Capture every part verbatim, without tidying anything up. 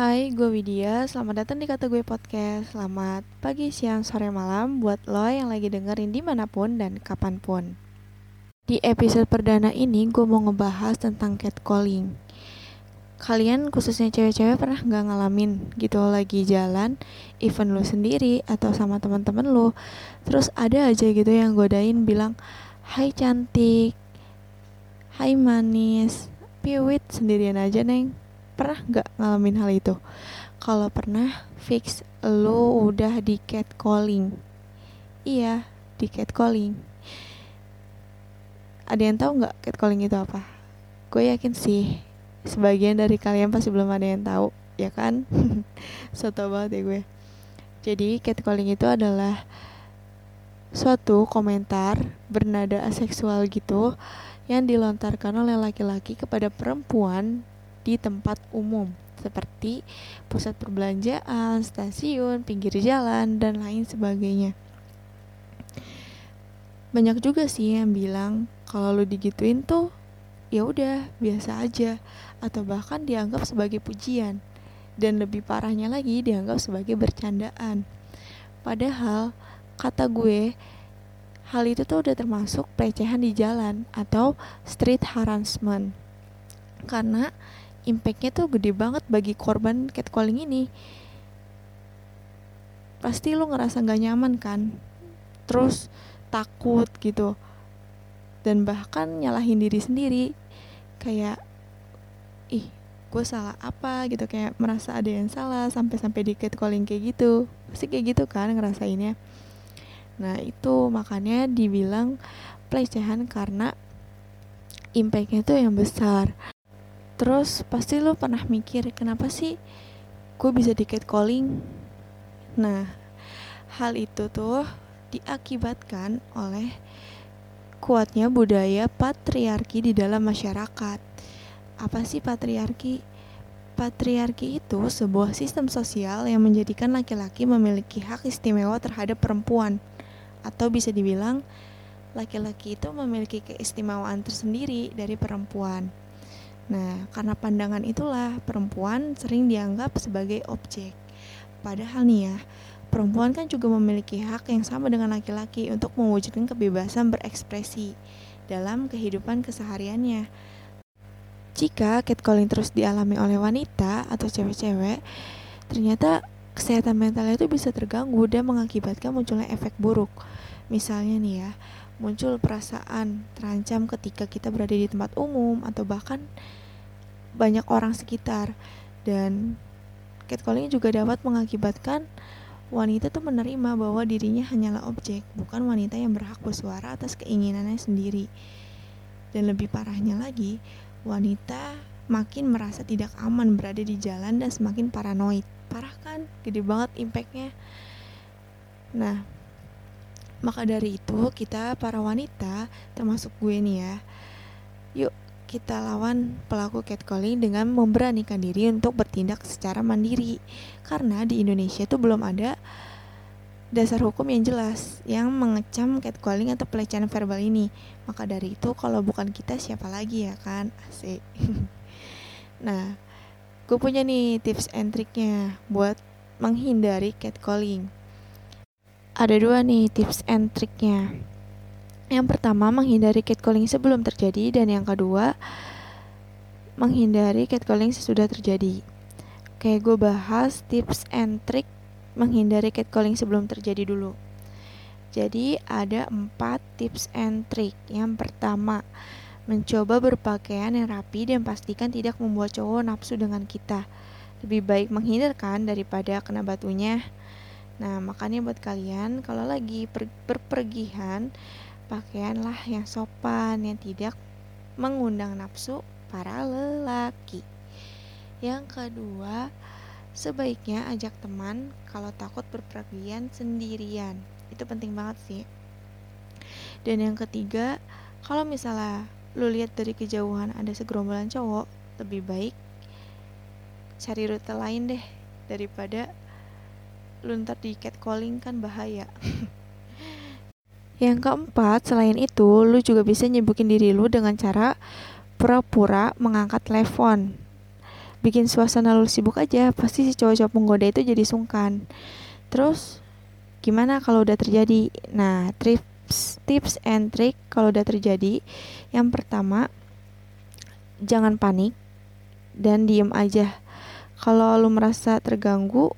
Hai, gue Widya. Selamat datang di Kata Gue Podcast. Selamat pagi, siang, sore, malam buat lo yang lagi dengerin dimanapun dan kapanpun. Di episode perdana ini gue mau ngebahas tentang catcalling. Kalian khususnya cewek-cewek pernah gak ngalamin gitu lagi jalan, even lo sendiri atau sama teman-teman lo, terus ada aja gitu yang godain bilang, "Hai cantik, hai manis, piwit sendirian aja neng." Pernah gak ngalamin hal itu? Kalau pernah, fix lo udah di catcalling. Iya, di catcalling. Ada yang tahu gak catcalling itu apa? Gue yakin sih sebagian dari kalian pasti belum ada yang tahu, ya kan? Soto banget ya gue. Jadi catcalling itu adalah suatu komentar bernada aseksual gitu yang dilontarkan oleh laki-laki kepada perempuan di tempat umum seperti pusat perbelanjaan, stasiun, pinggir jalan, dan lain sebagainya. Banyak juga sih yang bilang kalau lu digituin tuh ya udah biasa aja, atau bahkan dianggap sebagai pujian, dan lebih parahnya lagi dianggap sebagai bercandaan. Padahal kata gue hal itu tuh udah termasuk pelecehan di jalan atau street harassment, karena impactnya tuh gede banget bagi korban catcalling ini. Pasti lo ngerasa gak nyaman kan, terus takut gitu, dan bahkan nyalahin diri sendiri, kayak ih gue salah apa gitu, kayak merasa ada yang salah sampai-sampai di catcalling kayak gitu. Pasti kayak gitu kan ngerasainnya. Nah itu makanya dibilang pelecehan karena impactnya tuh yang besar. Terus pasti lo pernah mikir, kenapa sih gue bisa di catcalling? Nah, hal itu tuh diakibatkan oleh kuatnya budaya patriarki di dalam masyarakat. Apa sih patriarki? Patriarki itu sebuah sistem sosial yang menjadikan laki-laki memiliki hak istimewa terhadap perempuan. Atau bisa dibilang, laki-laki itu memiliki keistimewaan tersendiri dari perempuan. Nah, karena pandangan itulah perempuan sering dianggap sebagai objek. Padahal nih ya, perempuan kan juga memiliki hak yang sama dengan laki-laki untuk mewujudkan kebebasan berekspresi dalam kehidupan kesehariannya. Jika catcalling terus dialami oleh wanita atau cewek-cewek, ternyata kesehatan mentalnya itu bisa terganggu dan mengakibatkan munculnya efek buruk. Misalnya nih ya, muncul perasaan terancam ketika kita berada di tempat umum atau bahkan banyak orang sekitar. Dan catcalling juga dapat mengakibatkan wanita tuh menerima bahwa dirinya hanyalah objek, bukan wanita yang berhak bersuara atas keinginannya sendiri. Dan lebih parahnya lagi, wanita makin merasa tidak aman berada di jalan dan semakin paranoid. Parah kan? Gede banget impactnya. Nah, maka dari itu kita para wanita, termasuk gue nih ya, yuk kita lawan pelaku catcalling dengan memberanikan diri untuk bertindak secara mandiri. Karena di Indonesia tuh belum ada dasar hukum yang jelas yang mengecam catcalling atau pelecehan verbal ini. Maka dari itu kalau bukan kita siapa lagi ya kan? Asik. Nah, gue punya nih tips and triknya buat menghindari catcalling. Ada dua nih tips and triknya. Yang pertama, menghindari catcalling sebelum terjadi, dan yang kedua, menghindari catcalling sesudah terjadi. Oke, gue bahas tips and trik menghindari catcalling sebelum terjadi dulu. Jadi ada empat tips and trik. Yang pertama, mencoba berpakaian yang rapi dan pastikan tidak membuat cowok nafsu dengan kita. Lebih baik menghindarkan daripada kena batunya. Nah, makanya buat kalian kalau lagi berpergian, pakaianlah yang sopan, yang tidak mengundang nafsu para lelaki. Yang kedua, sebaiknya ajak teman kalau takut berpergian sendirian. Itu penting banget sih. Dan yang ketiga, kalau misalnya lu lihat dari kejauhan ada segerombolan cowok, lebih baik cari rute lain deh daripada lu ntar di catcalling, kan bahaya. Yang keempat, selain itu lu juga bisa nyibukin diri lu dengan cara pura-pura mengangkat telepon. bikin suasana lu sibuk aja, pasti si cowok-cowok menggoda itu jadi sungkan. Terus gimana kalau udah terjadi? Nah, tips, tips and trick kalau udah terjadi, yang pertama, jangan panik dan diem aja. Kalau lu merasa terganggu,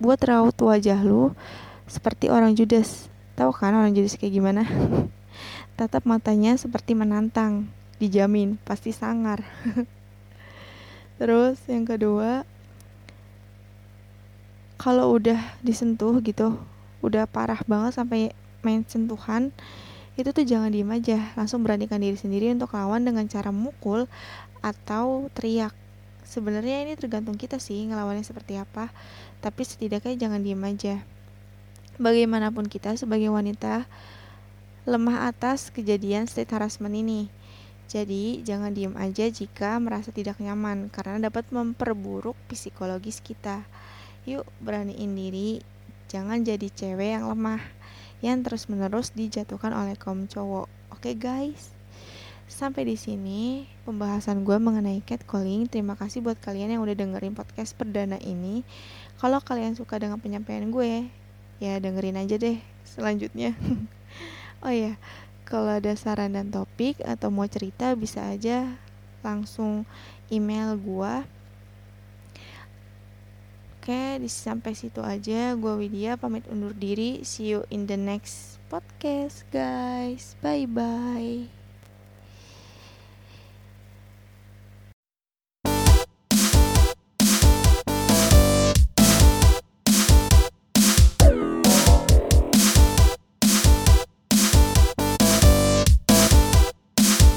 buat raut wajah lu seperti orang judes. Tahu kan orang judes kayak gimana? Tatap matanya seperti menantang, dijamin pasti sangar. Terus yang kedua, kalau udah disentuh gitu, udah parah banget sampai main sentuhan, itu tuh jangan diem aja, langsung beranikan diri sendiri untuk lawan dengan cara mukul atau teriak. Sebenarnya ini tergantung kita sih ngelawannya seperti apa, tapi setidaknya jangan diem aja. Bagaimanapun kita sebagai wanita lemah atas kejadian street harassment ini. Jadi, jangan diem aja jika merasa tidak nyaman, karena dapat memperburuk psikologis kita. Yuk, beraniin diri, jangan jadi cewek yang lemah, yang terus-menerus dijatuhkan oleh kaum cowok. Oke guys, sampai di sini pembahasan gue mengenai catcalling. Terima kasih buat kalian yang udah dengerin podcast perdana ini. Kalau kalian suka dengan penyampaian gue, ya dengerin aja deh selanjutnya. Oh ya, kalau ada saran dan topik atau mau cerita, bisa aja langsung email gua. Oke, sampai situ aja. Gua Widya pamit undur diri. See you in the next podcast, guys. Bye bye.